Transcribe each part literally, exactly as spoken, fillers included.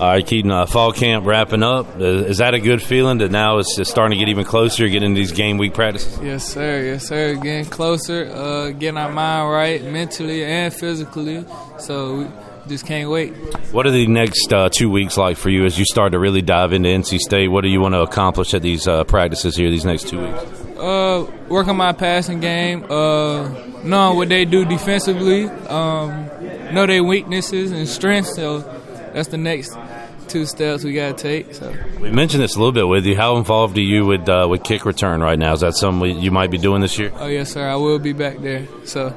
All right, Keaton, uh, fall camp wrapping up. Is that a good feeling that now it's just starting to get even closer, getting these game week practices? Yes, sir. Yes, sir. Getting closer, uh, getting our mind right mentally and physically. So we just can't wait. What are the next uh, two weeks like for you as you start to really dive into N C State? What do you want to accomplish at these uh, practices here these next two weeks? Uh, work on my passing game, uh, knowing what they do defensively, um, know their weaknesses and strengths. So that's the next two steps we got to take. So we mentioned this a little bit with you. How involved are you with uh, with kick return right now? Is that something you might be doing this year? Oh, yes, sir. I will be back there. So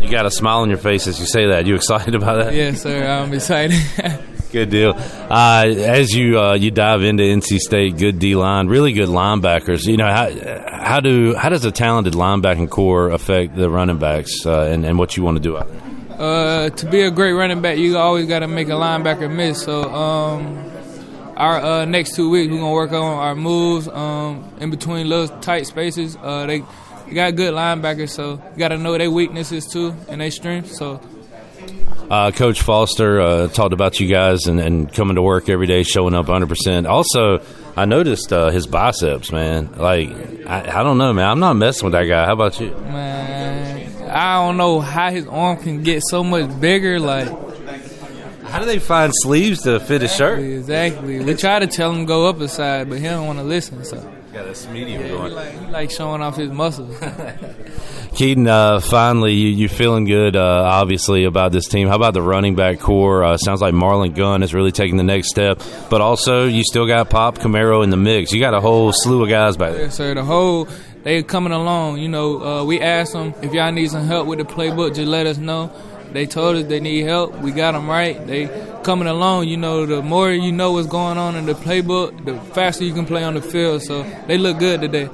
you got a smile on your face as you say that. You excited about that? Yes, sir. I'm excited. Good deal. Uh, as you uh, you dive into N C State, good D line, really good linebackers. You know, how how do how does a talented linebacking core affect the running backs uh, and and what you want to do out there? Uh, to be a great running back, you always got to make a linebacker miss. So um, our uh, next two weeks, we're gonna work on our moves um, in between little tight spaces. Uh, they got good linebackers, so you got to know their weaknesses too and their strengths. So. Uh, Coach Foster uh, talked about you guys and, and coming to work every day, showing up one hundred percent. Also, I noticed uh, his biceps, man. Like, I, I don't know, man. I'm not messing with that guy. How about you? Man, I don't know how his arm can get so much bigger. Like, how do they find sleeves to fit his shirt? Exactly. We try to tell him go up a side, but he don't want to listen, so. Got this medium yeah, going. He like, he like showing off his muscles. Keaton, uh, finally, you, you feeling good, uh, obviously, about this team. How about the running back core? Uh, sounds like Marlon Gunn is really taking the next step. But also, you still got Pop Camaro in the mix. You got a whole slew of guys back there. Yes, sir. The whole – they coming along. You know, uh, we asked them, if y'all need some help with the playbook, just let us know. They told us they need help. We got them right. They coming along. You know, the more you know what's going on in the playbook, the faster you can play on the field. So they look good today.